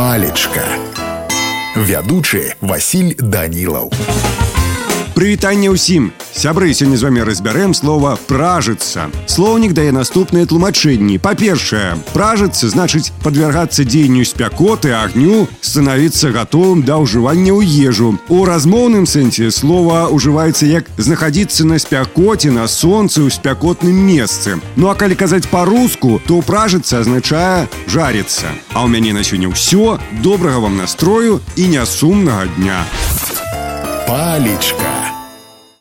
Палічка. Вядучы Василь Данилов. Прывітанне ўсім. Сябры, сёння з вамі разбярэм слова «пражыцца». Слоўнік дае наступныя тлумачэнні. Па-першае, пражыцца значыць падвяргацца дзеянню спякоты, агню, станавіцца гатовым да ўжывання ў ежу. У размоўным сэнсе слова ўжываецца як знаходзіцца на спякоце, на сонцы, у спякотным месцы. Ну а калі казаць па-руску, то пражыцца азначае жарыцца. А ў мяне на сёння ўсё. Добрага вам настрою і нясумнага дня. Палічка.